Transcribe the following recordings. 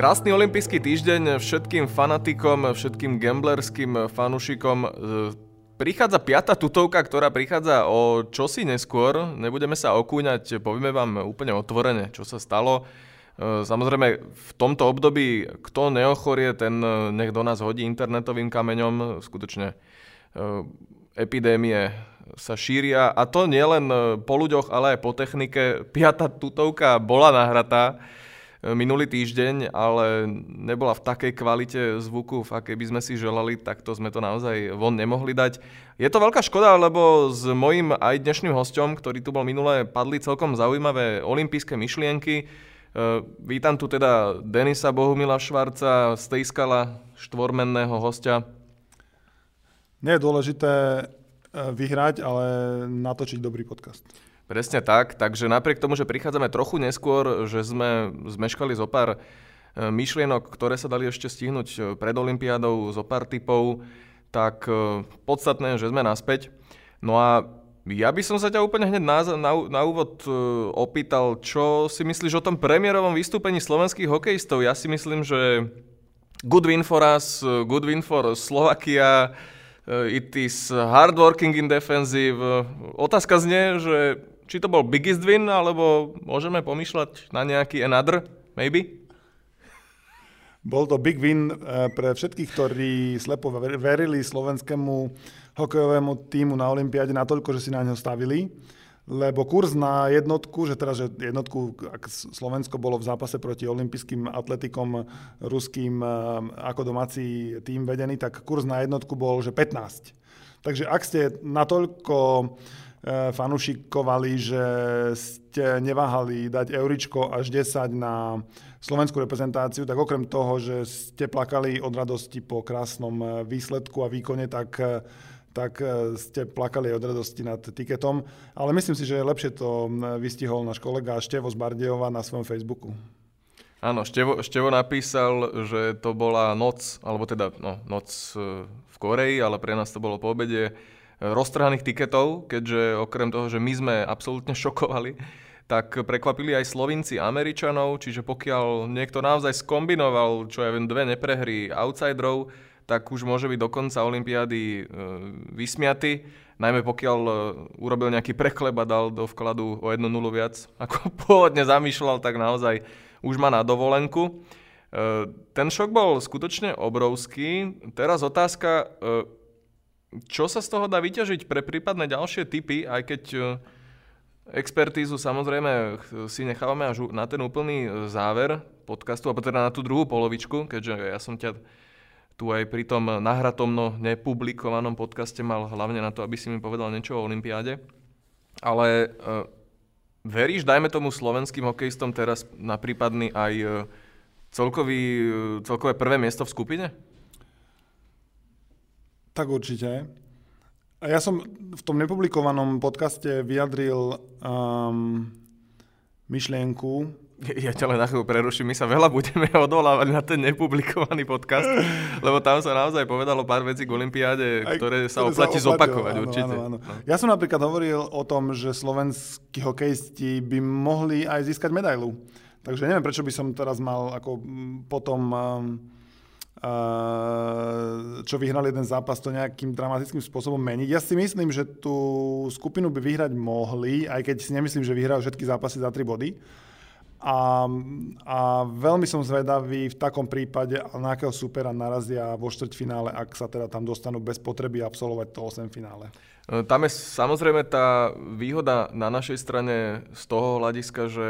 Krásny olympijský týždeň všetkým fanatikom, všetkým gamblerským fanúšikom. Prichádza piata tutovka, ktorá prichádza o čosi neskôr. Nebudeme sa okúňať, povieme vám úplne otvorene, čo sa stalo. Samozrejme, v tomto období, kto neochorie, ten nech do nás hodí internetovým kameňom. Skutočne epidémie sa šíria. A to nie len po ľuďoch, ale aj po technike. Piata tutovka bola nahratá minulý týždeň, ale nebola v takej kvalite zvuku, v akej by sme si želali, takto sme to naozaj von nemohli dať. Je to veľká škoda, lebo s mojím aj dnešným hosťom, ktorý tu bol minule, padli celkom zaujímavé olympijské myšlienky. Vítam tu teda Denisa Bohumila Švarca, Stejskala, štvormenného hostia. Nie je dôležité vyhrať, ale natočiť dobrý podcast. Presne tak, takže napriek tomu, že prichádzame trochu neskôr, že sme zmeškali zo pár myšlienok, ktoré sa dali ešte stihnúť pred olympiádou, zo pár tipov, tak podstatné, že sme naspäť. No a ja by som sa ťa úplne hneď na úvod opýtal, čo si myslíš o tom premiérovom vystúpení slovenských hokejistov. Ja si myslím, že good win for us, good win for Slovakia, it is hard working in defensive. Otázka znie, že či to bol biggest win, alebo môžeme pomýšľať na nejaký another, maybe? Bol to big win pre všetkých, ktorí slepo verili slovenskému hokejovému tímu na olympiáde natoľko, že si na ňo stavili. Lebo kurz na jednotku, ak Slovensko bolo v zápase proti olympijským atletikom ruským ako domáci tím vedený, tak kurz na jednotku bol, že 15. Takže ak ste natoľko fanúšikovali, že ste neváhali dať euričko až 10 na slovenskú reprezentáciu, tak okrem toho, že ste plakali od radosti po krásnom výsledku a výkone, tak ste plakali od radosti nad tiketom. Ale myslím si, že lepšie to vystihol náš kolega Števo z Bardejova na svojom Facebooku. Áno, Števo napísal, že to bola noc, alebo teda noc v Koreji, ale pre nás to bolo po obede, roztrhaných tiketov, keďže okrem toho, že my sme absolútne šokovali, tak prekvapili aj Slovinci Američanov, čiže pokiaľ niekto naozaj skombinoval, čo ja viem, dve neprehry outsiderov, tak už môže byť do konca olympiády vysmiaty, najmä pokiaľ urobil nejaký preklep a dal do vkladu o 1-0 viac, ako pôvodne zamýšľal, tak naozaj už má na dovolenku. Ten šok bol skutočne obrovský. Teraz otázka, čo sa z toho dá vyťažiť pre prípadne ďalšie tipy, aj keď expertízu samozrejme si nechávame až na ten úplný záver podcastu, a teda na tú druhú polovičku, keďže ja som ťa tu aj pri tom nahratomno nepublikovanom podcaste mal hlavne na to, aby si mi povedal niečo o olympiáde. Ale veríš, dajme tomu, slovenským hokejistom teraz na prípadný aj celkové prvé miesto v skupine? Tak určite. A ja som v tom nepublikovanom podcaste vyjadril myšlienku. Ja ťa len na chvíľu preruším, my sa veľa budeme odvolávať na ten nepublikovaný podcast, lebo tam sa naozaj povedalo pár vecí k olympiáde, ktoré sa oplatí zopakovať, áno, určite. Áno, áno. Ja som napríklad hovoril o tom, že slovenskí hokejisti by mohli aj získať medailu. Takže neviem, prečo by som teraz mal ako potom čo vyhral jeden zápas, to nejakým dramatickým spôsobom meniť. Ja si myslím, že tú skupinu by vyhrať mohli, aj keď si nemyslím, že vyhrajú všetky zápasy za 3 body. A veľmi som zvedavý v takom prípade, na akého supera narazia vo štvrťfinále, ak sa teda tam dostanú bez potreby absolvovať to osemfinále. Tam je samozrejme tá výhoda na našej strane z toho hľadiska, že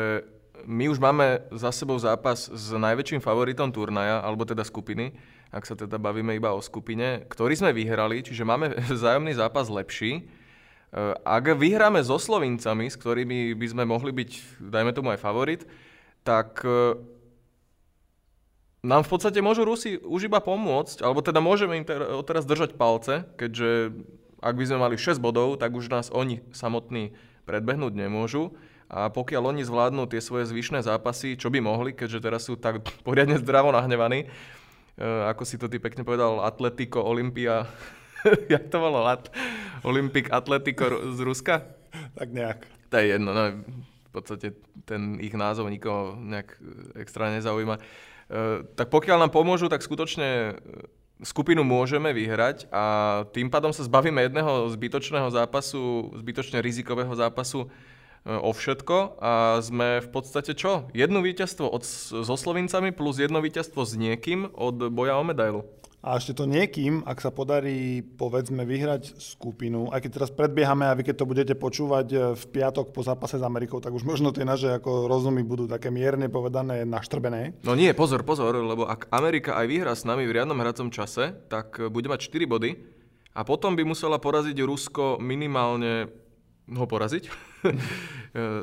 my už máme za sebou zápas s najväčším favoritom turnaja, alebo teda skupiny, ak sa teda bavíme iba o skupine, ktorý sme vyhrali, čiže máme vzájomný zápas lepší. Ak vyhráme so Slovincami, s ktorými by sme mohli byť, dajme tomu, aj favorit, tak nám v podstate môžu Rusi už iba pomôcť, alebo teda môžeme im teraz držať palce, keďže ak by sme mali 6 bodov, tak už nás oni samotní predbehnúť nemôžu. A pokiaľ oni zvládnu tie svoje zvyšné zápasy, čo by mohli, keďže teraz sú tak poriadne zdravo nahnevaní, ako si to ty pekne povedal, Atletico, Olympia, jak to bolo, Olympic Atletico z Ruska? Tak nejak. To je jedno, v podstate ten ich názov nikoho nejak extra nezaujíma. Tak pokiaľ nám pomôžu, tak skutočne skupinu môžeme vyhrať a tým pádom sa zbavíme jedného zbytočného zápasu, zbytočne rizikového zápasu o všetko a sme v podstate čo? Jedno víťazstvo so Slovincami plus jedno víťazstvo s niekým od boja o medailu. A ešte to niekým, ak sa podarí, povedzme, vyhrať skupinu, aj keď teraz predbiehame a vy keď to budete počúvať v piatok po zápase s Amerikou, tak už možno tie naše ako rozumy budú také mierne povedané naštrbené. No nie, pozor, lebo ak Amerika aj vyhrá s nami v riadnom hracom čase, tak bude mať 4 body a potom by musela poraziť Rusko minimálne ho poraziť.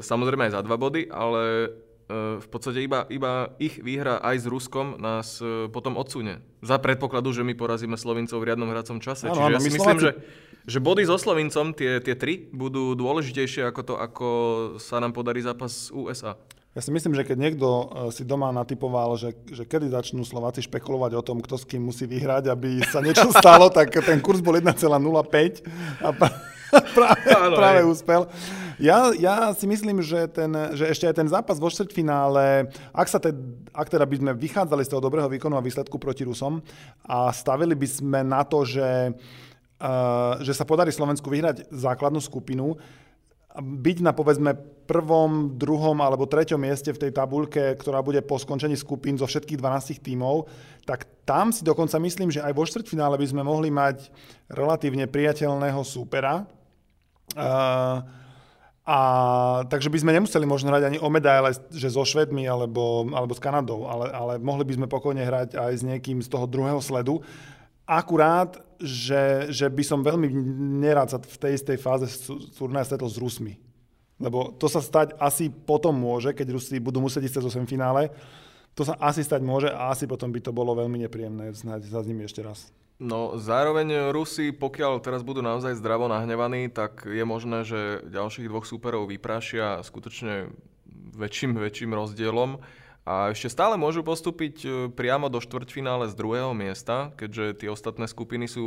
Samozrejme aj za 2 body, ale v podstate iba ich výhra aj s Ruskom nás potom odsúne. Za predpokladu, že my porazíme Slovincov v riadnom hracom čase. Čiže ja si myslím, že body so Slovincom, tie tri, budú dôležitejšie ako to, ako sa nám podarí zápas USA. Ja si myslím, že keď niekto si doma natipoval, že kedy začnú Slováci špekulovať o tom, kto s kým musí vyhrať, aby sa niečo stalo, tak ten kurz bol 1,05 a práve uspel. Ja si myslím, že ešte aj ten zápas vo štvrťfinále, ak teda by sme vychádzali z toho dobrého výkonu a výsledku proti Rusom a stavili by sme na to, že sa podarí Slovensku vyhrať základnú skupinu, byť na povedzme prvom, druhom alebo treťom mieste v tej tabuľke, ktorá bude po skončení skupín zo všetkých 12 tímov, tak tam si dokonca myslím, že aj vo štvrťfinále by sme mohli mať relatívne priateľného súpera. A takže by sme nemuseli možno hrať ani o medaile, že so Švédmi alebo s Kanadou, ale mohli by sme pokojne hrať aj s niekým z toho druhého sledu. Akurát, že by som veľmi nerád sa v tej istej fáze turnaja stretol s Rusmi. Lebo to sa stať asi potom môže, keď Rusi budú musieť ísť cez semifinále. To sa asi stať môže a asi potom by to bolo veľmi nepríjemné snáď sa s nimi ešte raz. No zároveň Rusi, pokiaľ teraz budú naozaj zdravo nahnevaní, tak je možné, že ďalších dvoch súperov vyprášia skutočne väčším rozdielom a ešte stále môžu postúpiť priamo do štvrťfinále z druhého miesta, keďže tie ostatné skupiny sú,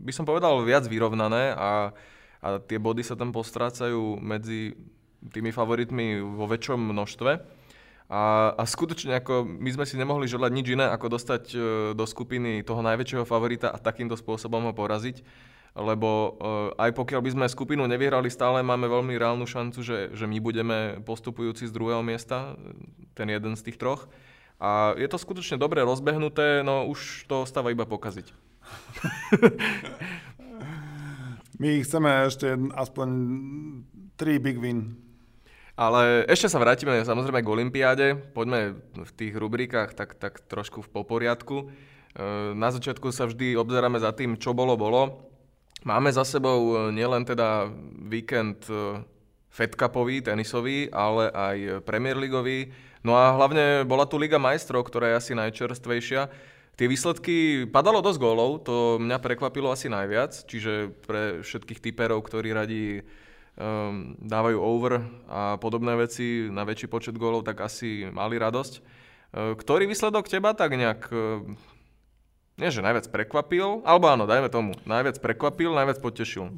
by som povedal, viac vyrovnané a tie body sa tam postrácajú medzi tými favoritmi vo väčšom množstve. A skutočne ako my sme si nemohli želať nič iné, ako dostať do skupiny toho najväčšieho favorita a takýmto spôsobom ho poraziť, lebo aj pokiaľ by sme skupinu nevyhrali, stále máme veľmi reálnu šancu, že my budeme postupujúci z druhého miesta, ten jeden z tých troch. A je to skutočne dobre rozbehnuté, no už to stáva iba pokaziť. My chceme ešte aspoň 3 big win. Ale ešte sa vrátime samozrejme k olympiáde. Poďme v tých rubrikách tak trošku v poporiadku. Na začiatku sa vždy obzeráme za tým, čo bolo. Máme za sebou nielen teda víkend Fed Cupový, tenisový, ale aj Premier Leagueový. No a hlavne bola tu Liga majstrov, ktorá je asi najčerstvejšia. Tie výsledky, padalo dosť gólov, to mňa prekvapilo asi najviac. Čiže pre všetkých tiperov, ktorí radi dávajú over a podobné veci na väčší počet gólov, tak asi mali radosť. Ktorý výsledok teba tak nejak, nie že najviac prekvapil, alebo áno, dajme tomu, najviac prekvapil, najviac potešil?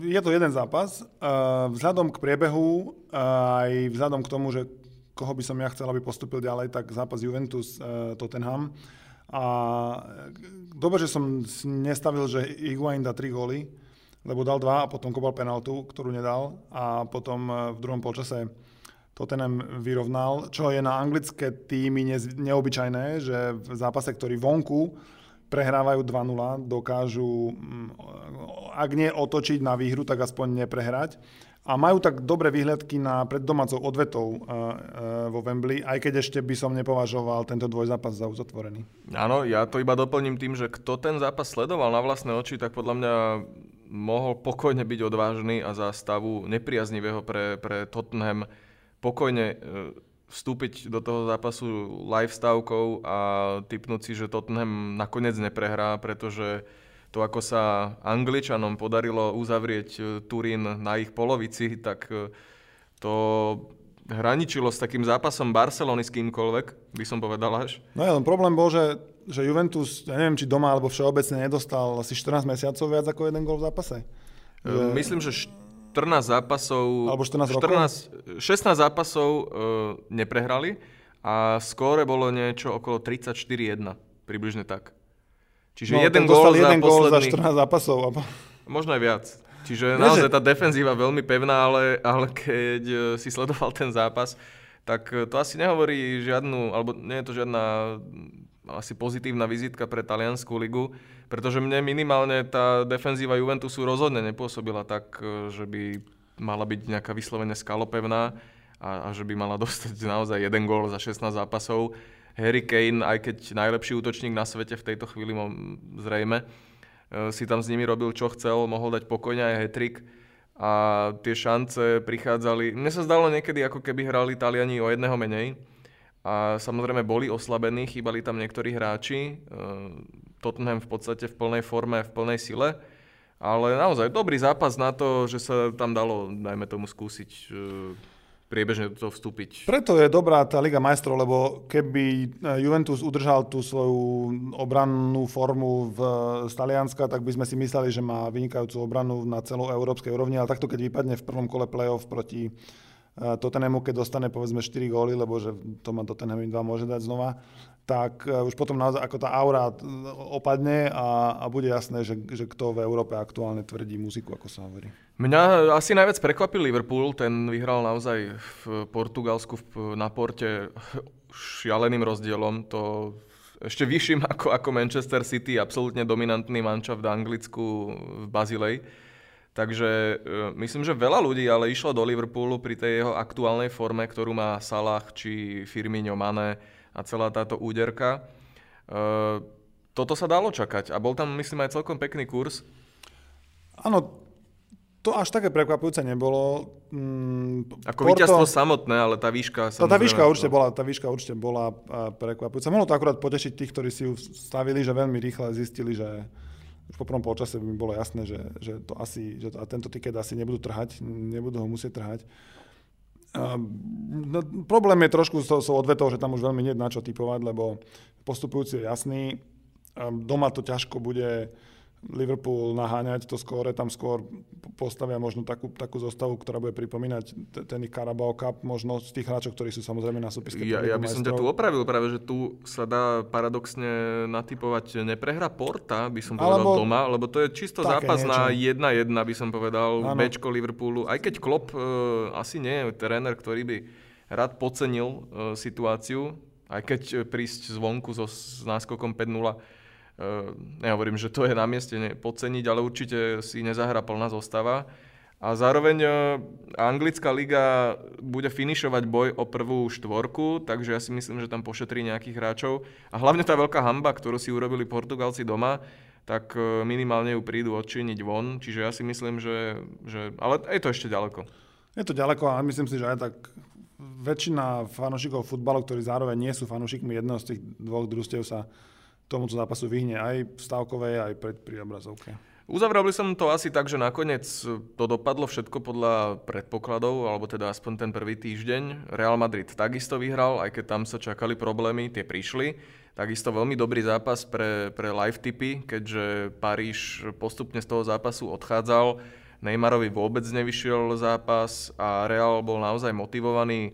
Je to jeden zápas. Vzhľadom k priebehu, aj vzhľadom k tomu, že koho by som ja chcel, aby postúpil ďalej, tak zápas Juventus Tottenham. A dobre, že som nestavil, že Iguain dá 3 góly, lebo dal 2 a potom kopal penaltu, ktorú nedal a potom v druhom polčase Tottenham vyrovnal, čo je na anglické týmy neobyčajné, že v zápase, ktorý vonku prehrávajú 2-0, dokážu, ak nie otočiť na výhru, tak aspoň neprehrať. A majú tak dobré výhľadky na pred domácou odvetou vo Wembley, aj keď ešte by som nepovažoval tento dvojzápas za uzatvorený. Áno, ja to iba doplním tým, že kto ten zápas sledoval na vlastné oči, tak podľa mňa mohol pokojne byť odvážny a za stavu nepriaznivého pre Tottenham pokojne vstúpiť do toho zápasu live stávkou a tipnúť si, že Tottenham nakoniec neprehrá, pretože to, ako sa Angličanom podarilo uzavrieť Turín na ich polovici, tak to hraničilo s takým zápasom Barcelony s kýmkoľvek, by som povedal až. No ja, problém bol, že Juventus, ja neviem, či doma alebo všeobecne nedostal asi 14 mesiacov viac ako jeden gól v zápase. Myslím, že 14 zápasov, alebo 16 zápasov neprehrali a skóre bolo niečo okolo 34-1, približne tak. Čiže jeden gól za 14 zápasov. Možno aj viac. Čiže naozaj tá defenzíva veľmi pevná, ale keď si sledoval ten zápas, tak to asi nehovorí žiadnu, alebo nie je to žiadna asi pozitívna vizitka pre taliansku ligu, pretože mne minimálne tá defenzíva Juventusu rozhodne nepôsobila tak, že by mala byť nejaká vyslovene skalopevná a že by mala dostať naozaj jeden gól za 16 zápasov. Harry Kane, aj keď najlepší útočník na svete v tejto chvíli zrejme, si tam s nimi robil čo chcel, mohol dať pokojne aj hat-trick a tie šance prichádzali. Mne sa zdalo niekedy, ako keby hrali Taliani o jedného menej a samozrejme boli oslabení, chýbali tam niektorí hráči. Tottenham v podstate v plnej forme, v plnej sile, ale naozaj dobrý zápas na to, že sa tam dalo, dajme tomu, skúsiť priebežne do toho vstúpiť. Preto je dobrá tá Liga majstrov, lebo keby Juventus udržal tú svoju obrannú formu z Talianska, tak by sme si mysleli, že má vynikajúcu obranu na celú európskej úrovni, ale takto keď vypadne v prvom kole play-off proti Tottenhamu, keď dostane povedzme 4 góly, lebo že to má Tottenham 2 môže dať znova, tak už potom naozaj ako tá aura opadne a bude jasné, že kto v Európe aktuálne tvrdí muziku, ako sa hovorí. Mňa asi najviac prekvapil Liverpool, ten vyhral naozaj v Portugalsku na Porte šialeným rozdielom, to ešte vyšším ako Manchester City, absolútne dominantný manča v Anglicku, v Basilej. Takže myslím, že veľa ľudí ale išlo do Liverpoolu pri tej jeho aktuálnej forme, ktorú má Salah či Firmino, Mané a celá táto úderka. Toto sa dalo čakať a bol tam, myslím, aj celkom pekný kurz. Áno, to až také prekvapujúce nebolo. Ako víťazstvo samotné, ale tá výška... Tá výška určite bola prekvapujúca. Mohlo to akurát potešiť tých, ktorí si ju stavili, že veľmi rýchle zistili, že už po prvom polčase by mi bolo jasné, že tento tiket asi nebudú ho musieť trhať. Problém je trošku s odvetou, že tam už veľmi nie je na čo tipovať, lebo postupujúci je jasný. Doma to ťažko bude... Liverpool naháňať to skóre, tam skôr postavia možno takú zostavu, ktorá bude pripomínať ten Carabao Cup, možno z tých hráčov, ktorí sú samozrejme na súpiske. Ja by som ťa tu opravil práve, že tu sa dá paradoxne natipovať neprehra Porta, by som povedal alebo doma, lebo to je čisto zápas niečo. Na 1-1, by som povedal, ano. Bčko Liverpoolu, aj keď Klopp asi nie je tréner, ktorý by rád podcenil situáciu, aj keď prísť zvonku s náskokom 5-0, nehovorím, že to je na mieste podceniť, ale určite si nezahrá plná zostava. A zároveň anglická liga bude finišovať boj o prvú štvorku, takže ja si myslím, že tam pošetrí nejakých hráčov. A hlavne tá veľká hanba, ktorú si urobili Portugalci doma, tak minimálne ju prídu odčiniť von. Čiže ja si myslím, že... Ale je to ešte ďaleko. Je to ďaleko a myslím si, že aj tak... Väčšina fanúšikov futbalu, ktorí zároveň nie sú fanúšikmi jedného z tých dvoch družstiev, sa tomuto zápasu vyhne aj v stávkovej, aj pri obrazovke. Uzavrel by som to asi tak, že nakoniec to dopadlo všetko podľa predpokladov, alebo teda aspoň ten prvý týždeň. Real Madrid takisto vyhral, aj keď tam sa čakali problémy, tie prišli. Takisto veľmi dobrý zápas pre live tipy, keďže Paríž postupne z toho zápasu odchádzal. Neymarovi vôbec nevyšiel zápas a Real bol naozaj motivovaný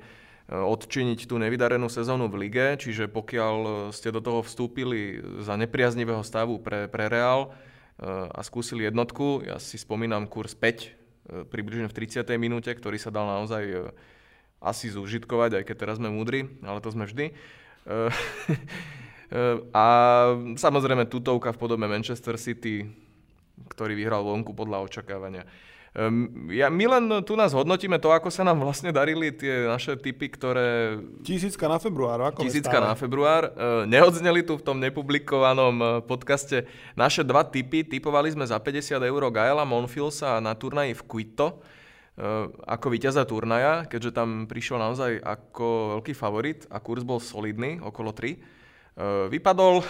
odčiniť tú nevydarenú sezónu v lige, čiže pokiaľ ste do toho vstúpili za nepriaznivého stavu pre Real a skúsili jednotku, ja si spomínam kurz 5, približne v 30. minúte, ktorý sa dal naozaj asi zúžitkovať, aj keď teraz sme múdri, ale to sme vždy. A samozrejme tutovka v podobe Manchester City, ktorý vyhral vonku podľa očakávania. My len tu nás hodnotíme to, ako sa nám vlastne darili tie naše tipy, ktoré... Tisícka na február. Neodzneli tu v tom nepublikovanom podcaste naše dva tipy. Tipovali sme za 50 eur Gaela Monfilsa na turnaji v Quito ako víťaza turnaja, keďže tam prišiel naozaj ako veľký favorit a kurz bol solidný, okolo 3. Vypadol,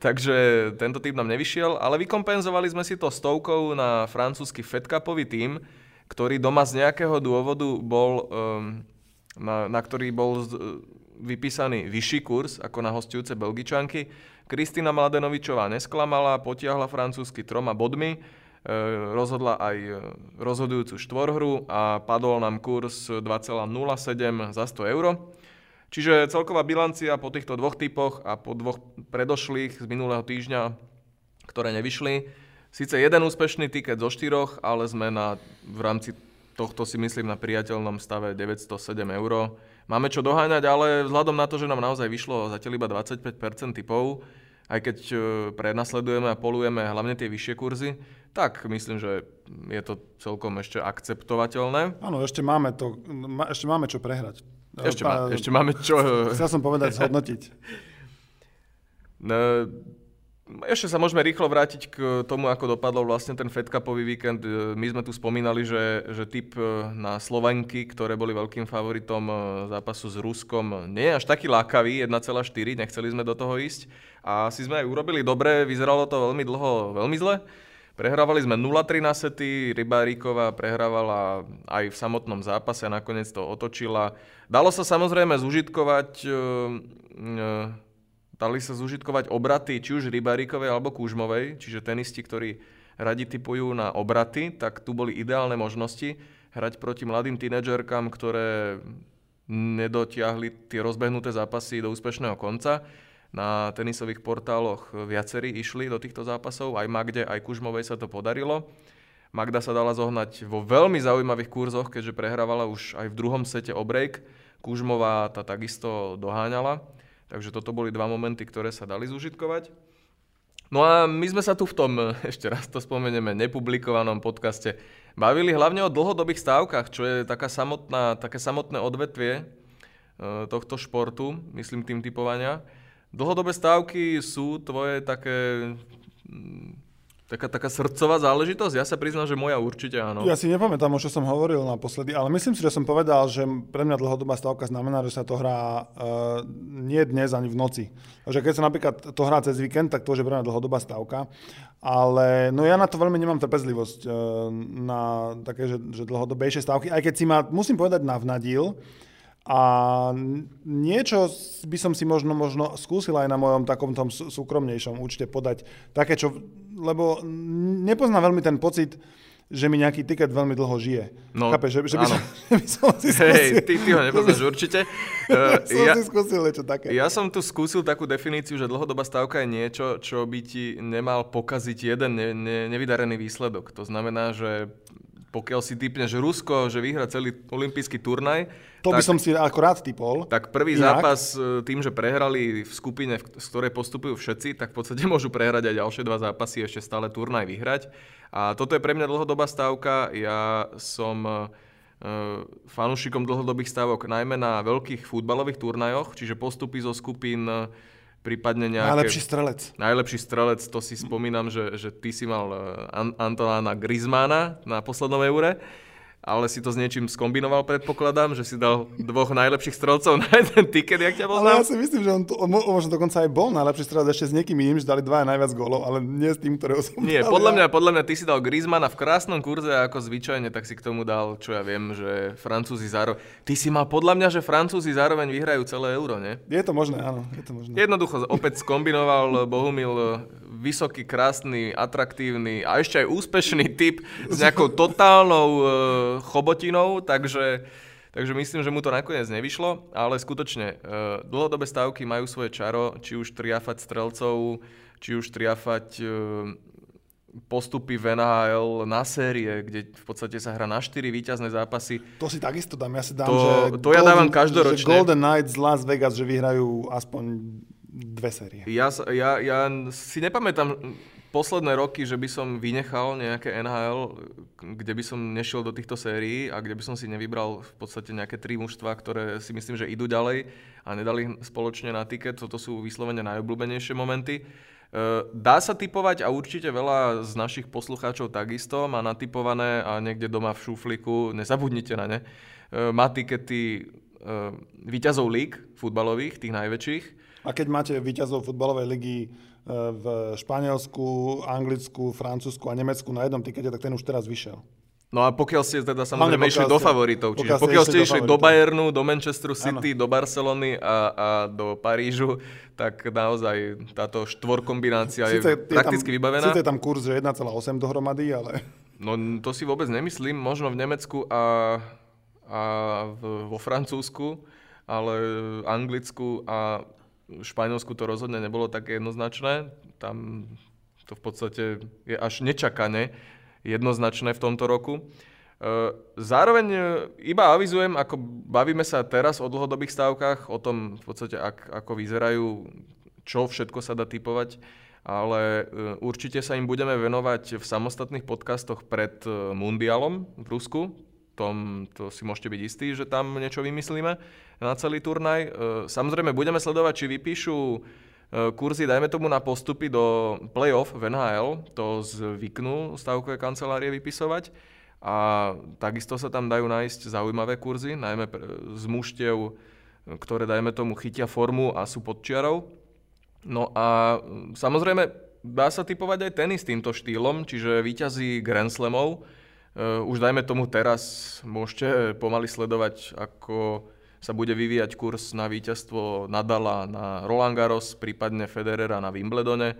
takže tento tip nám nevyšiel, ale vykompenzovali sme si to stovkou na francúzsky Fed Cupový tím, ktorý doma z nejakého dôvodu bol, na ktorý bol vypísaný vyšší kurz ako na hosťujúce Belgičanky. Kristína Mladenovičová nesklamala, potiahla francúzsky 3 bodmi rozhodla aj rozhodujúcu štvorhru a padol nám kurz 2,07 za 100 euro. Čiže celková bilancia po týchto dvoch typoch a po dvoch predošlých z minulého týždňa, ktoré nevyšli, síce jeden úspešný tiket zo štyroch, ale sme v rámci tohto si myslím na priateľnom stave 907 euro. Máme čo doháňať, ale vzhľadom na to, že nám naozaj vyšlo zatiaľ iba 25% tipov, aj keď prenasledujeme a polujeme hlavne tie vyššie kurzy, tak myslím, že je to celkom ešte akceptovateľné. Áno, ešte máme čo prehrať. Ešte máme čo... Chcel som povedať zhodnotiť. No, ešte sa môžeme rýchlo vrátiť k tomu, ako dopadol vlastne ten Fed Cupový víkend. My sme tu spomínali, že tip na Slovenky, ktoré boli veľkým favoritom zápasu s Ruskom, nie je až taký lákavý, 1,4, nechceli sme do toho ísť. A si sme aj urobili dobre, vyzeralo to veľmi dlho, veľmi zle. Prehrávali sme 0-3 na sety, Rybáriková prehrávala aj v samotnom zápase a nakoniec to otočila. Dalo sa samozrejme zužitkovať, obraty či už Rybárikovej alebo Kužmovej, čiže tenisti, ktorí radi tipujú na obraty, tak tu boli ideálne možnosti hrať proti mladým tínedžerkám, ktoré nedotiahli tie rozbehnuté zápasy do úspešného konca. Na tenisových portáloch viacerí išli do týchto zápasov, aj Magde, aj Kužmovej sa to podarilo. Magda sa dala zohnať vo veľmi zaujímavých kurzoch, keďže prehrávala už aj v druhom sete o break. Kužmová tá takisto doháňala, takže toto boli dva momenty, ktoré sa dali zužitkovať. No a my sme sa tu v tom, ešte raz to spomenieme, nepublikovanom podcaste bavili hlavne o dlhodobých stávkach, čo je také samotné odvetvie tohto športu, myslím tým tipovania. Dlhodobé stávky sú tvoje taká srdcová záležitosť? Ja sa priznám, že moja určite áno. Ja si nepamätám, o čo som hovoril naposledy, ale myslím si, že som povedal, že pre mňa dlhodobá stávka znamená, že sa to hrá nie dnes ani v noci. Takže keď sa napríklad to hrá cez víkend, tak to už je pre mňa dlhodobá stávka. Ale no ja na to veľmi nemám trpezlivosť na také, že dlhodobejšie stávky, aj keď si ma, musím povedať, navnadil. A niečo by som si možno skúsil aj na mojom takomto súkromnejšom účte podať také, čo, lebo nepoznám veľmi ten pocit, že mi nejaký tiket veľmi dlho žije. No, chápeš, že by som si skúsil. Hej, ty ho nepoznáš určite. Som si skúsil niečo také. Ja som tu skúsil takú definíciu, že dlhodobá stávka je niečo, čo by ti nemal pokaziť jeden nevydarený výsledok. To znamená, že pokiaľ si tipneš Rusko, že vyhrá celý olympijský turnaj. To tak, by som si akorát tipol. Tak prvý zápas tým, že prehrali v skupine, z ktorej postupujú všetci, tak v podstate môžu prehrať aj ďalšie dva zápasy, ešte stále turnaj vyhrať. A toto je pre mňa dlhodobá stávka. Ja som fanúšikom dlhodobých stávok najmä na veľkých futbalových turnajoch, čiže postupy zo skupín, prípadne nejaké... Najlepší strelec, to si spomínam, že ty si mal Antoine Griezmana na poslednom Eure, ale si to s niečím skombinoval, predpokladám, že si dal dvoch najlepších strelcov na jeden tiket, jak ťa poznám. Ale ja si myslím, že on možno dokonca aj bol najlepší strelec ešte s niekým iným, že dali dva najviac gólov, ale nie s tým, ktorého som dal. Nie, podľa mňa ty si dal Griezmana v krásnom kurze a ako zvyčajne, tak si k tomu dal, čo ja viem, že Francúzi zároveň... Ty si mal podľa mňa, že Francúzi zároveň vyhrajú celé Euro, nie? Je to možné, áno. Je to možné. Jednoducho opäť skombinoval Bohumil vysoký, krásny, atraktívny a ešte aj úspešný typ s nejakou totálnou chobotinou, takže myslím, že mu to nakoniec nevyšlo, ale skutočne dlhodobé stávky majú svoje čaro, či už triafať strelcov, či už triafať postupy v NHL na série, kde v podstate sa hrá na 4 víťazné zápasy. To si takisto dám, ja dávam každoročne. Že Golden Knights z Las Vegas, že vyhrajú aspoň dve série. Ja si nepamätám posledné roky, že by som vynechal nejaké NHL, kde by som nešiel do týchto sérií a kde by som si nevybral v podstate nejaké tri mužstva, ktoré si myslím, že idú ďalej a nedali spoločne na tiket. Toto sú vyslovene najobľúbenejšie momenty. Dá sa tipovať a určite veľa z našich poslucháčov takisto má natipované a niekde doma v šuflíku, nezabudnite na ne, má tikety víťazov líg futbalových, tých najväčších. A keď máte víťazov futbalovej ligy v Španielsku, Anglicku, Francúzsku a Nemecku na jednom tikete, tak ten už teraz vyšiel. No a pokiaľ ste teda samozrejme išli do favoritov, čiže pokiaľ ste išli do Bayernu, do Manchesteru City, do Barcelony a do Parížu, tak naozaj táto štvorkombinácia je prakticky vybavená. Sice je tam kurz, že 1,8 dohromady, ale... No to si vôbec nemyslím, možno v Nemecku a vo Francúzsku, ale v Anglicku a Španielsku to rozhodne nebolo také jednoznačné. Tam to v podstate je až nečakané jednoznačné v tomto roku. Zároveň iba avizujem, ako bavíme sa teraz o dlhodobých stávkach, o tom v podstate, ako vyzerajú, čo všetko sa dá tipovať, ale určite sa im budeme venovať v samostatných podcastoch pred mundialom v Rusku. To si môžete byť istí, že tam niečo vymyslíme na celý turnaj. Samozrejme, budeme sledovať, či vypíšu kurzy, dajme tomu, na postupy do play-off v NHL, to zvyknú stavkové kancelárie vypisovať a takisto sa tam dajú nájsť zaujímavé kurzy, najmä z mužstiev, ktoré, dajme tomu, chytia formu a sú pod čiarou. No a samozrejme, dá sa tipovať aj tenis týmto štýlom, čiže víťazí Grand Slamov. Už, dajme tomu, teraz môžete pomaly sledovať, ako sa bude vyvíjať kurz na víťazstvo Nadala na Roland Garros, prípadne Federera na Wimbledone,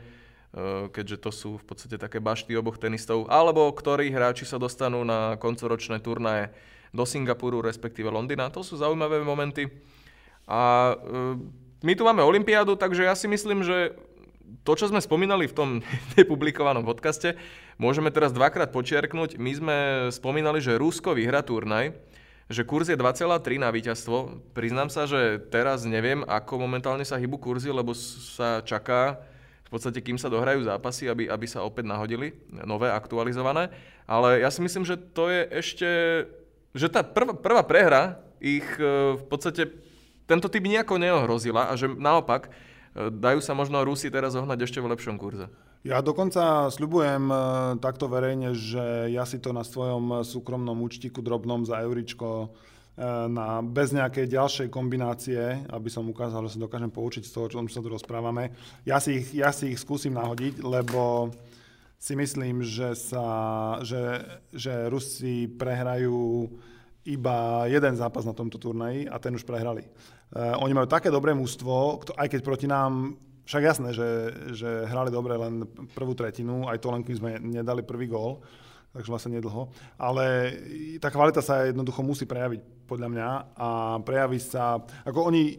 keďže to sú v podstate také bašty oboch tenistov, alebo ktorí hráči sa dostanú na koncoročné turnaje do Singapuru, respektíve Londýna. To sú zaujímavé momenty. A my tu máme olympiádu, takže ja si myslím, že to, čo sme spomínali v tom nepublikovanom podcaste, môžeme teraz dvakrát počiarknúť. My sme spomínali, že Rusko vyhrá turnaj, že kurz je 2,3 na víťazstvo. Priznám sa, že teraz neviem, ako momentálne sa hýbu kurzy, lebo sa čaká v podstate, kým sa dohrajú zápasy, aby sa opäť nahodili nové, aktualizované. Ale ja si myslím, že to je ešte... že tá prvá prehra ich v podstate tento typ nejako neohrozila a že naopak dajú sa možno Rusi teraz ohnať ešte v lepšom kurze. Ja dokonca sľubujem takto verejne, že ja si to na svojom súkromnom účtiku drobnom za euričko bez nejakej ďalšej kombinácie, aby som ukázal, že sa dokážem poučiť z toho, čo sa tu rozprávame. Ja si ich skúsim nahodiť, lebo si myslím, že Rusi prehrajú iba jeden zápas na tomto turnaji a ten už prehrali. Oni majú také dobré mužstvo, aj keď proti nám... Však jasné, že hrali dobre len prvú tretinu, aj to len kým sme nedali prvý gól, takže vlastne nedlho. Ale tá kvalita sa jednoducho musí prejaviť, podľa mňa, a prejaví sa... Ako oni...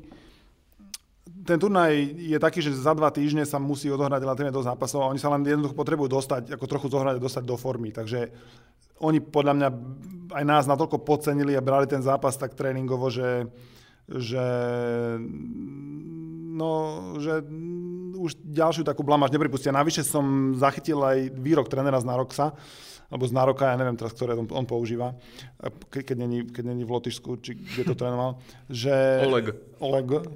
Ten turnaj je taký, že za 2 týždne sa musí odohrať relatívne dosť zápasov a oni sa len jednoducho potrebujú dostať, ako trochu zohrať a dostať do formy. Takže oni podľa mňa aj nás natoľko podcenili a brali ten zápas tak tréningovo, že už ďalšiu takú blamáž nepripustia. Navyše som zachytil aj výrok trénera z Nároka, alebo z Nároka, ja neviem teraz, ktoré on používa, keď není v Lotyšsku, či kde to trénoval, že... Oleg.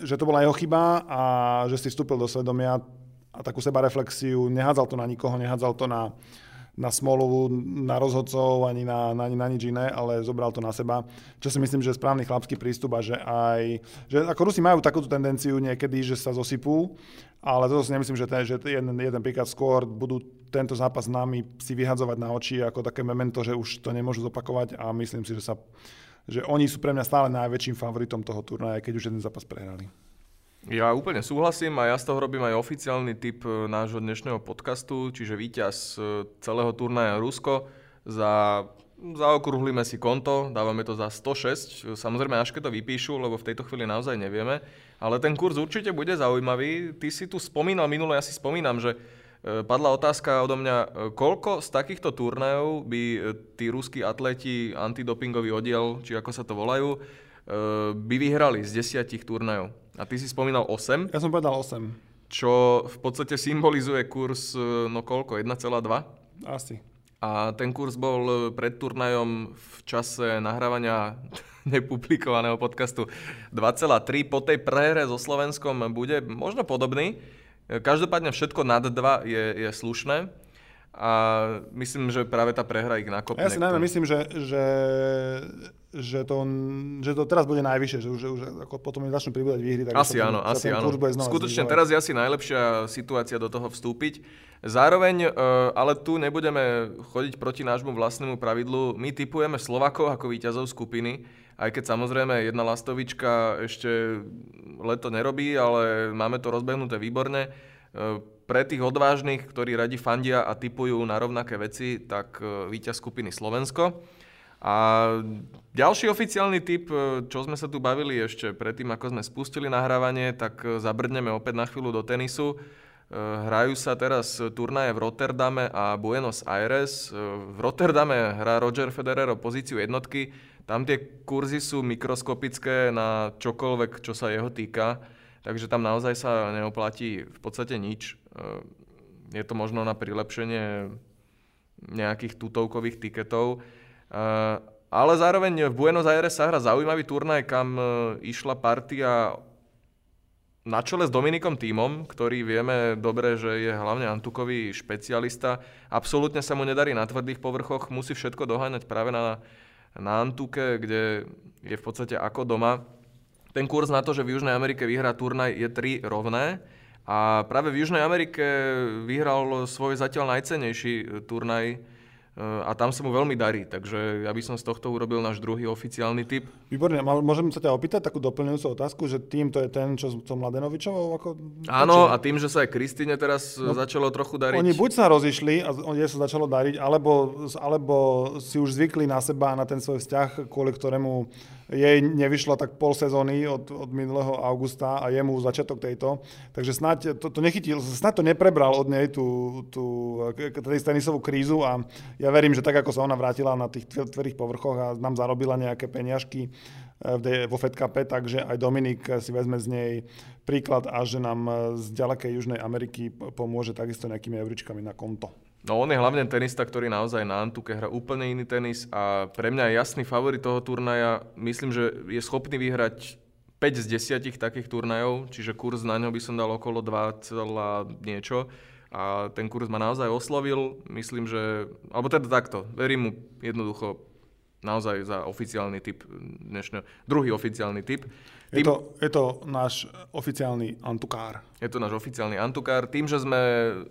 Že to bola jeho chyba a že si vstúpil do svedomia a takú sebareflexiu, nehádzal to na nikoho, nehádzal to na Smolovu, na rozhodcov, ani na nič iné, ale zobral to na seba. Čo si myslím, že je správny chlapský prístup a že aj... Že ako Rusi majú takúto tendenciu niekedy, že sa zosypú, ale toto si nemyslím, že jeden príklad skôr budú tento zápas s nami si vyhadzovať na oči ako také memento, že už to nemôžu zopakovať a myslím si, že oni sú pre mňa stále najväčším favoritom toho turnaja, keď už jeden zápas prehrali. Ja úplne súhlasím a ja z toho robím aj oficiálny tip nášho dnešného podcastu, čiže víťaz celého turnaja Rusko. Zaokrúhlime si konto, dávame to za 106, samozrejme až keď to vypíšu, lebo v tejto chvíli naozaj nevieme, ale ten kurz určite bude zaujímavý. Ty si tu spomínal minule, ja si spomínam, že padla otázka odo mňa, koľko z takýchto turnajov by tí ruskí atleti, antidopingový oddiel, či ako sa to volajú, by vyhrali z 10 turnajov. A ty si spomínal 8? Ja som povedal 8. Čo v podstate symbolizuje kurz, no koľko? 1,2? Asi. A ten kurz bol pred turnajom v čase nahrávania nepublikovaného podcastu 2,3. Po tej prehre so Slovenskom bude možno podobný. Každopádne všetko nad 2 je slušné. A myslím, že práve tá prehra ich nakopne. Ja si najmä myslím, že to teraz bude najvyššie, že už ako potom im začnú pribúdať výhry. Tak asi áno, asi áno. Skutočne teraz je asi najlepšia situácia do toho vstúpiť. Zároveň, ale tu nebudeme chodiť proti nášmu vlastnému pravidlu. My tipujeme Slovakov ako víťazov skupiny, aj keď samozrejme jedna lastovička ešte leto nerobí, ale máme to rozbehnuté výborne. Pre tých odvážnych, ktorí radi fandia a tipujú na rovnaké veci, tak víťaz skupiny Slovensko. A ďalší oficiálny tip, čo sme sa tu bavili ešte predtým, ako sme spustili nahrávanie, tak zabrdneme opäť na chvíľu do tenisu. Hrajú sa teraz turnaje v Rotterdame a Buenos Aires. V Rotterdame hrá Roger Federer o pozíciu jednotky. Tam tie kurzy sú mikroskopické na čokoľvek, čo sa jeho týka. Takže tam naozaj sa neoplatí v podstate nič. Je to možno na prilepšenie nejakých tutovkových tiketov. Ale zároveň v Buenos Aires sa hrá zaujímavý turnaj, kam išla partia na čele s Dominikom Tímom, ktorý vieme dobre, že je hlavne Antukový špecialista. Absolútne sa mu nedarí na tvrdých povrchoch, musí všetko doháňať práve na Antuke, kde je v podstate ako doma. Ten kurz na to, že v Južnej Amerike vyhrá turnaj, je 3-rovné. A práve v Južnej Amerike vyhral svoj zatiaľ najcennejší turnaj a tam sa mu veľmi darí, takže ja by som z tohto urobil náš druhý oficiálny tip. Výborne, môžem sa ťa opýtať takú doplňujúcu otázku, že tým to je ten, čo Mladenovičovou? Ako... Áno, a tým, že sa aj Kristíne teraz začalo trochu dariť. Oni buď sa rozišli a je sa začalo dariť, alebo si už zvykli na seba a na ten svoj vzťah, kvôli ktorému jej nevyšla tak pol sezóny od minulého augusta a jemu začiatok tejto. Takže snáď to neprebral od nej tú tenisovú krízu a ja verím, že tak ako sa ona vrátila na tých tvrdých povrchoch a nám zarobila nejaké peniažky vo Fed Cupe, takže aj Dominik si vezme z nej príklad a že nám z ďalekej Južnej Ameriky pomôže takisto nejakými euričkami na konto. No on je hlavne tenista, ktorý naozaj na Antuke hrá úplne iný tenis a pre mňa je jasný favorit toho turnaja. Myslím, že je schopný vyhrať 5 z 10 takých turnajov, čiže kurz na ňo by som dal okolo 2, niečo. A ten kurz ma naozaj oslovil. Myslím, že... Alebo teda takto. Verím mu jednoducho naozaj za oficiálny tip dnešného. Druhý oficiálny tip. Je to náš oficiálny antukár. Je to náš oficiálny antukár. Tým, že sme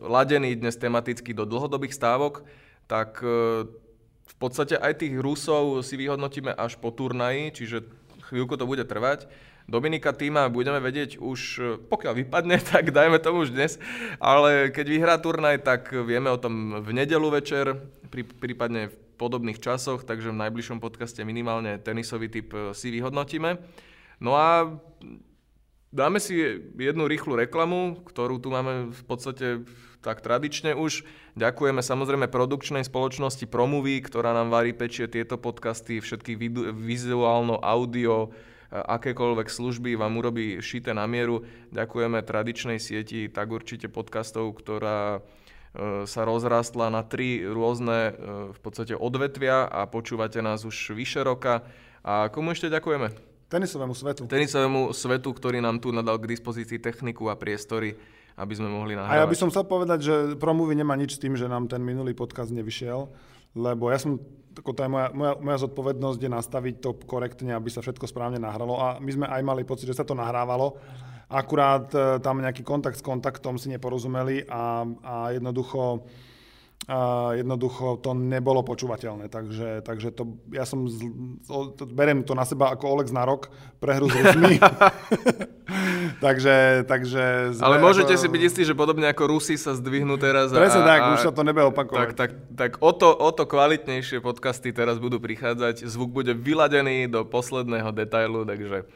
ladení dnes tematicky do dlhodobých stávok, tak v podstate aj tých Rusov si vyhodnotíme až po turnaji, čiže chvíľku to bude trvať. Dominika Tíma budeme vedieť už, pokiaľ vypadne, tak dajme tomu už dnes, ale keď vyhrá turnaj, tak vieme o tom v nedeľu večer, prípadne v podobných časoch, takže v najbližšom podcaste minimálne tenisový tip si vyhodnotíme. No a dáme si jednu rýchlu reklamu, ktorú tu máme v podstate tak tradične už. Ďakujeme samozrejme produkčnej spoločnosti Promovie, ktorá nám varí pečie tieto podcasty, všetky vizuálno, audio, akékoľvek služby vám urobí šité na mieru. Ďakujeme tradičnej sieti, tak určite podcastov, ktorá sa rozrastla na 3 rôzne v podstate odvetvia a počúvate nás už vyše roka. A komu ešte ďakujeme? Tenisovému svetu, ktorý nám tu nadal k dispozícii techniku a priestory, aby sme mohli nahrávať. A ja by som chcel povedať, že Promovie nemá nič s tým, že nám ten minulý podcast nevyšiel, lebo ja som... To je moja zodpovednosť je nastaviť to korektne, aby sa všetko správne nahralo. A my sme aj mali pocit, že sa to nahrávalo. Akurát tam nejaký kontakt s kontaktom si neporozumeli a jednoducho to nebolo počúvateľné. Takže to, ja som beriem to na seba ako Olex na rok, prehru s Rusmi. Takže ale môžete si byť istí, že podobne ako Rusi sa zdvihnú teraz. Presne tak, už sa to nebude opakovať. Tak o to kvalitnejšie podcasty teraz budú prichádzať. Zvuk bude vyladený do posledného detailu, takže...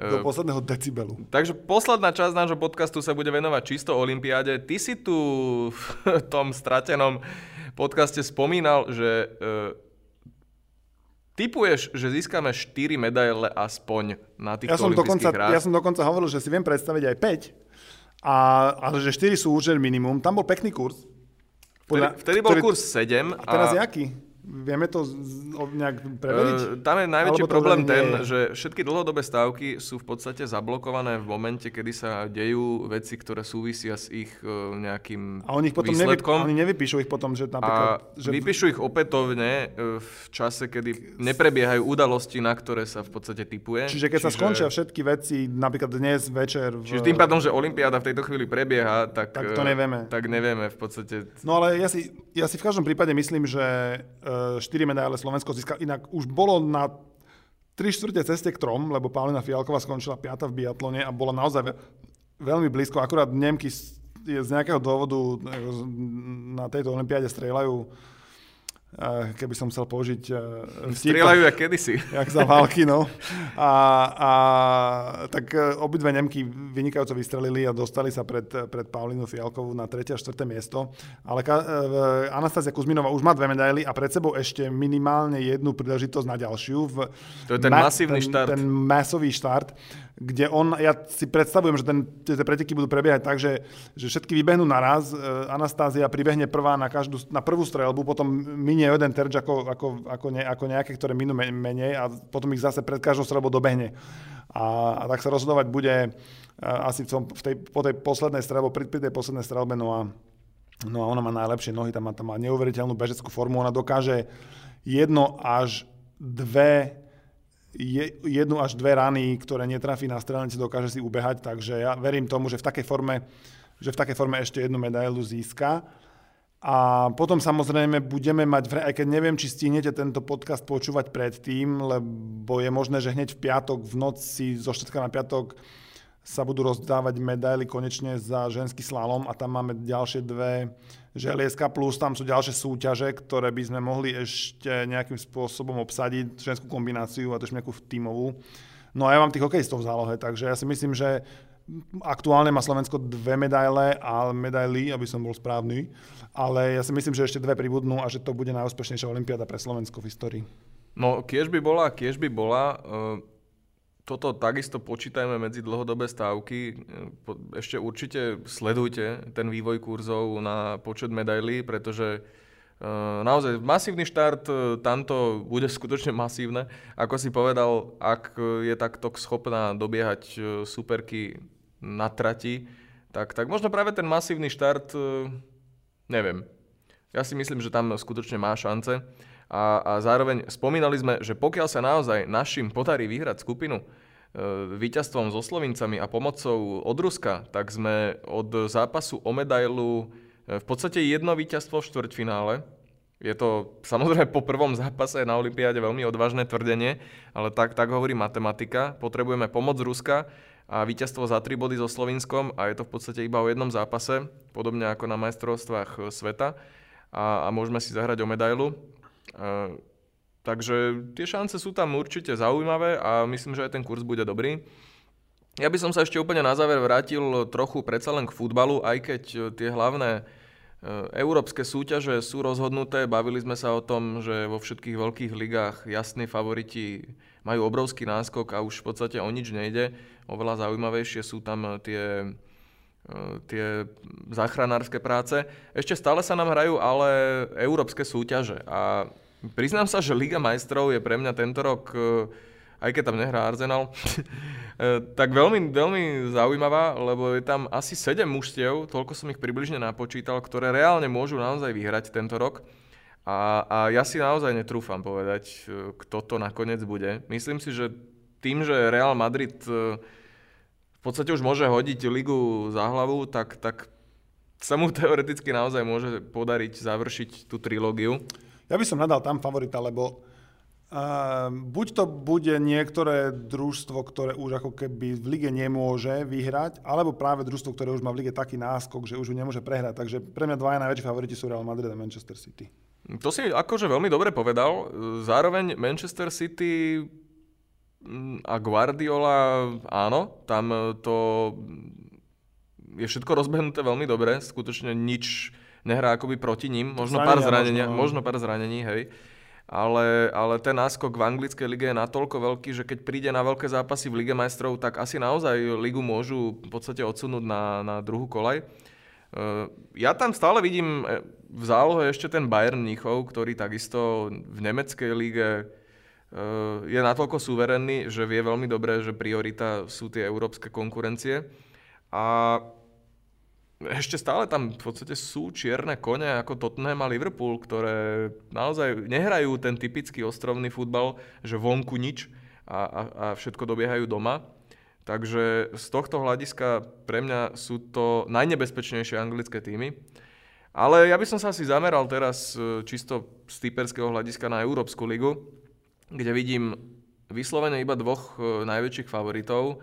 Do posledného decibelu. Takže posledná časť nášho podcastu sa bude venovať čisto olympiáde. Ty si tu v tom stratenom podcaste spomínal, že tipuješ, že získame 4 medaile aspoň na týchto olympijských hrách. Ja som dokonca hovoril, že si viem predstaviť aj 5, ale že 4 sú už minimum. Tam bol pekný kurz. Vtedy bol kurz 7. A teraz jaký? Vieme to nejak prevediť? Tam je najväčší problém ten, že všetky dlhodobé stávky sú v podstate zablokované v momente, kedy sa dejú veci, ktoré súvisia s ich nejakým a oni ich potom výsledkom. Oni nevypíšu ich potom, že napríklad... Že... Vypíšu ich opätovne v čase, kedy neprebiehajú udalosti, na ktoré sa v podstate tipuje. Čiže keď sa skončia všetky veci, napríklad dnes, večer... Čiže tým pádom, že olympiáda v tejto chvíli prebieha, tak... Tak to nevieme. Tak nevieme v podstate... No ale ja si v každom prípade myslím, že... 4 medaile Slovensko získalo. Inak už bolo na 3/4 ceste k 3, lebo Paulina Fialková skončila 5. v biatlone a bola naozaj veľmi blízko. Akurát Nemky z nejakého dôvodu na tejto olympiáde strieľajú, keby som chcel použiť... Strieľajú jak kedysi. Jak za války, no. A tak obidve Nemky vynikajúco vystrelili a dostali sa pred Paulínu Fialkovú na 3. a 4. miesto. Ale Anastázia Kuzminová už má 2 medaily a pred sebou ešte minimálne jednu príležitosť na ďalšiu. To je ten masívny štart. Ten masový štart, kde ja si predstavujem, že tie preteky budú prebiehať tak, že všetky vybehnú naraz. Anastázia pribehne prvá na prvú streľbu, potom minie jeden terč ako nejaké, ktoré minú menej a potom ich zase pred každou streľbou dobehne. A tak sa rozhodovať bude asi po tej poslednej streľbe. No a ona má najlepšie nohy, tam má neuveriteľnú bežeckú formu. Ona dokáže jednu až dve rany, ktoré netrafí na strelnici, dokáže si ubehať, takže ja verím tomu, že v takej forme ešte jednu medailu získa. A potom samozrejme budeme mať, aj keď neviem, či stihnete tento podcast počúvať predtým, lebo je možné, že hneď v piatok, v noci zo štvrtka na piatok sa budú rozdávať medaily konečne za ženský slalom a tam máme ďalšie dve želieska, plus tam sú ďalšie súťaže, ktoré by sme mohli ešte nejakým spôsobom obsadiť, ženskú kombináciu a tiež nejakú tímovú. No a ja mám tých hokejistov v zálohe, takže ja si myslím, že aktuálne má Slovensko 2 medaile a medaily, aby som bol správny, ale ja si myslím, že ešte 2 pribudnú a že to bude najúspešnejšia olympiáda pre Slovensko v histórii. No, kiež by bola... Toto takisto počítajme medzi dlhodobé stávky. Ešte určite sledujte ten vývoj kurzov na počet medailí, pretože naozaj masívny štart tamto bude skutočne masívne. Ako si povedal, ak je takto schopná dobiehať superky na trati, tak možno práve ten masívny štart, neviem. Ja si myslím, že tam skutočne má šance. A zároveň spomínali sme, že pokiaľ sa naozaj našim podarí vyhrať skupinu víťazstvom so Slovincami a pomocou od Ruska, tak sme od zápasu o medailu v podstate jedno víťazstvo v štvrťfinále. Je to samozrejme po prvom zápase na olympiáde veľmi odvážne tvrdenie, ale tak hovorí matematika. Potrebujeme pomoc Ruska a víťazstvo za 3 body so Slovinskom a je to v podstate iba o jednom zápase, podobne ako na majstrovstvách sveta a môžeme si zahrať o medailu. Takže tie šance sú tam určite zaujímavé a myslím, že aj ten kurz bude dobrý. Ja by som sa ešte úplne na záver vrátil trochu predsa len k futbalu, aj keď tie hlavné európske súťaže sú rozhodnuté. Bavili sme sa o tom, že vo všetkých veľkých ligách jasní favoriti majú obrovský náskok a už v podstate o nič nejde. Oveľa zaujímavejšie sú tam tie záchranárske práce. Ešte stále sa nám hrajú ale európske súťaže a priznám sa, že Liga majstrov je pre mňa tento rok, aj keď tam nehrá Arsenal, tak veľmi, veľmi zaujímavá, lebo je tam asi 7 mužstiev, toľko som ich približne napočítal, ktoré reálne môžu naozaj vyhrať tento rok a ja si naozaj netrúfam povedať, kto to nakoniec bude. Myslím si, že tým, že Real Madrid v podstate už môže hodiť ligu za hlavu, tak sa mu teoreticky naozaj môže podariť završiť tú trilógiu. Ja by som nadal tam favorita, lebo buď to bude niektoré družstvo, ktoré už ako keby v lige nemôže vyhrať, alebo práve družstvo, ktoré už má v lige taký náskok, že už ju nemôže prehrať. Takže pre mňa dvaja najväčší favoriti sú Real Madrid a Manchester City. To si akože veľmi dobre povedal. Zároveň Manchester City... A Guardiola, áno, tam to je všetko rozbehnuté veľmi dobre, skutočne nič nehrá akoby proti ním, možno pár zranení, hej. Ale ten náskok v anglickej lige je natoľko veľký, že keď príde na veľké zápasy v Lige majstrov, tak asi naozaj ligu môžu v podstate odsunúť na druhú kolaj. Ja tam stále vidím v zálohe ešte ten Bayern Mníchov, ktorý takisto v nemeckej líge je natoľko suverénny, že vie veľmi dobre, že priorita sú tie európske konkurencie. A ešte stále tam v podstate sú čierne kone ako Tottenham a Liverpool, ktoré naozaj nehrajú ten typický ostrovný futbal, že vonku nič a všetko dobiehajú doma. Takže z tohto hľadiska pre mňa sú to najnebezpečnejšie anglické týmy. Ale ja by som sa asi zameral teraz čisto z typerského hľadiska na Európsku ligu, kde vidím vyslovene iba dvoch najväčších favoritov,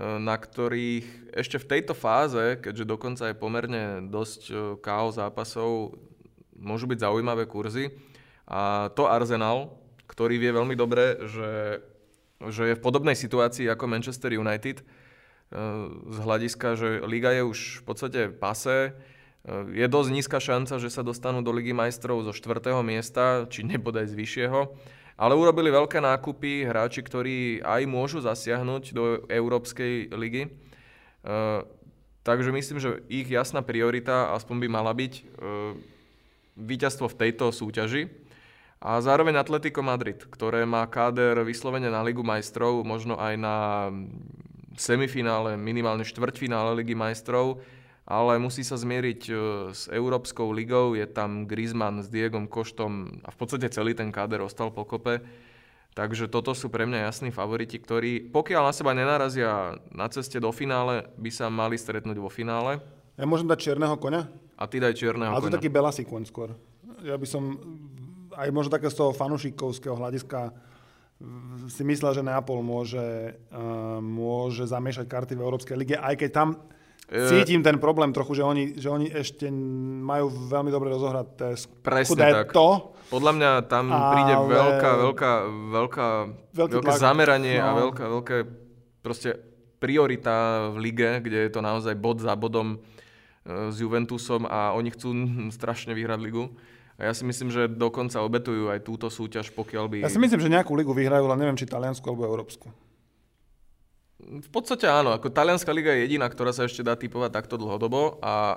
na ktorých ešte v tejto fáze, keďže dokonca je pomerne dosť KO zápasov, môžu byť zaujímavé kurzy. A to Arsenal, ktorý vie veľmi dobre, že je v podobnej situácii ako Manchester United, z hľadiska, že liga je už v podstate pasé. Je dosť nízka šanca, že sa dostanú do Ligy majstrov zo 4. miesta, či nebodaj z vyššieho. Ale urobili veľké nákupy, hráči, ktorí aj môžu zasiahnuť do Európskej ligy. Takže myslím, že ich jasná priorita aspoň by mala byť víťazstvo v tejto súťaži. A zároveň Atletico Madrid, ktoré má káder vyslovene na Ligu majstrov, možno aj na semifinále, minimálne štvrťfinále Ligy majstrov, ale musí sa zmieriť s Európskou ligou. Je tam Griezmann s Diegom Koštom a v podstate celý ten káder ostal pokope. Takže toto sú pre mňa jasní favoriti, ktorí pokiaľ na seba nenarazia na ceste do finále, by sa mali stretnúť vo finále. Ja môžem dať čierneho koňa? A ty daj čierneho koňa. Ale to taký belasý koň skôr. Ja by som aj možno také z toho fanušikovského hľadiska si myslel, že Neapol môže zamiešať karty v Európskej lige, aj keď tam cítim ten problém trochu, že oni ešte majú veľmi dobre rozohraté presne tak. To. Podľa mňa tam príde veľké zameranie a veľké proste priorita v lige, kde je to naozaj bod za bodom s Juventusom a oni chcú strašne vyhrať ligu. A ja si myslím, že dokonca obetujú aj túto súťaž, pokiaľ by... Ja si myslím, že nejakú ligu vyhrajú, ale neviem, či taliansku alebo európsku. V podstate áno, ako talianská liga je jediná, ktorá sa ešte dá typovať takto dlhodobo a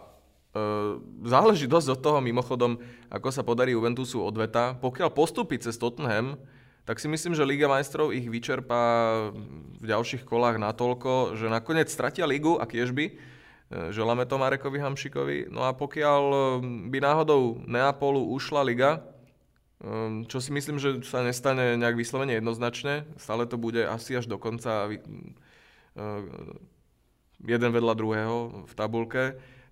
záleží dosť od toho mimochodom, ako sa podarí Juventusu odveta. Pokiaľ postupí cez Tottenham, tak si myslím, že Liga majstrov ich vyčerpá v ďalších kolách natoľko, že nakoniec stratia ligu a kiežby. Želáme to Marekovi Hamšikovi. No a pokiaľ by náhodou Neapolu ušla liga, čo si myslím, že sa nestane nejak vyslovene jednoznačne, stále to bude asi až do konca jeden vedľa druhého v tabuľke.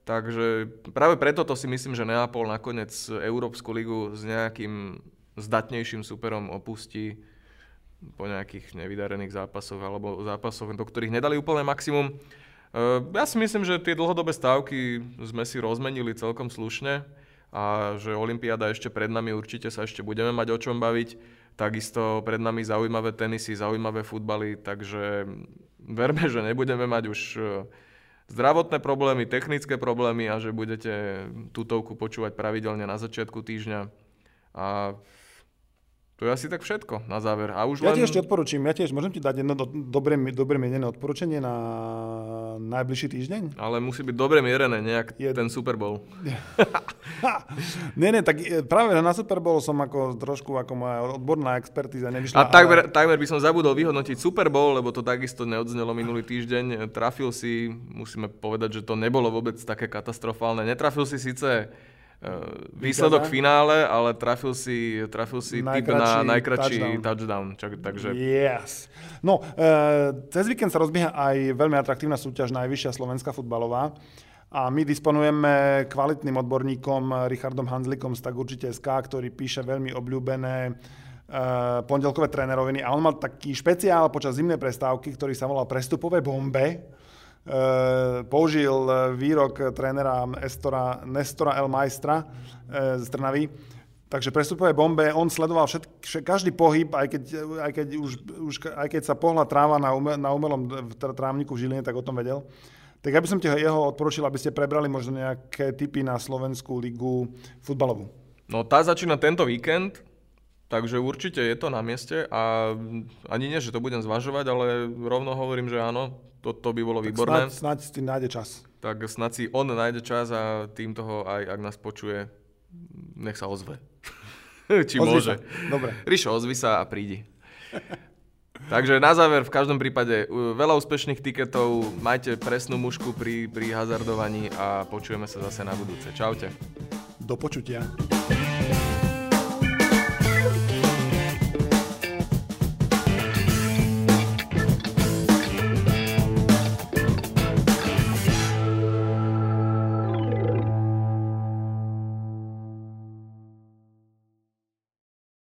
Takže práve preto to si myslím, že Neapol nakoniec Európsku ligu s nejakým zdatnejším superom opustí po nejakých nevydarených zápasoch alebo zápasoch, do ktorých nedali úplne maximum. Ja si myslím, že tie dlhodobé stávky sme si rozmenili celkom slušne a že olympiáda ešte pred nami, určite sa ešte budeme mať o čom baviť. Takisto pred nami zaujímavé tenisy, zaujímavé futbaly, takže verme, že nebudeme mať už zdravotné problémy, technické problémy a že budete tutovku počúvať pravidelne na začiatku týždňa. A to je asi tak všetko na záver. A už ja ti ešte odporúčim, môžem ti dať jedno dobre mierené odporúčanie na najbližší týždeň? Ale musí byť dobre mierené, nejak ten Super Bowl. Nie, tak práve na Super Bowl som ako trošku ako moja odborná expertíza nevyšla. A takmer by som zabudol vyhodnotiť Super Bowl, lebo to takisto neodznelo minulý týždeň. Trafil si, musíme povedať, že to nebolo vôbec také katastrofálne. Netrafil si síce výsledok v finále, ale trafil si typ na najkratší touchdown. Takže... Yes. No, cez víkend sa rozbieha aj veľmi atraktívna súťaž najvyššia slovenská futbalová. A my disponujeme kvalitným odborníkom Richardom Hanzlikom z tak určite SK, ktorý píše veľmi obľúbené pondelkové tréneroviny. A on mal taký špeciál počas zimnej prestávky, ktorý sa volal Prestupové bombe. Použil výrok trénera Nestora El Majstra z Trnavy. Takže Prestupové bombe, on sledoval každý pohyb, aj keď sa pohla tráva na umelom trávniku v Žiline, tak o tom vedel. Tak ja by som ti jeho odporučil, aby ste prebrali možno nejaké tipy na slovenskú ligu futbalovú. No tá začína tento víkend. Takže určite je to na mieste a ani nie, že to budem zvažovať, ale rovno hovorím, že áno, toto by bolo tak výborné. Snáď si nájde čas. Tak snáď si on nájde čas a tým toho aj, ak nás počuje, nech sa ozve. Či ozvi môže. Dobre. Rišo, ozvi sa a prídi. Takže na záver, v každom prípade veľa úspešných tiketov, majte presnú mušku pri hazardovaní a počujeme sa zase na budúce. Čaute. Do počutia.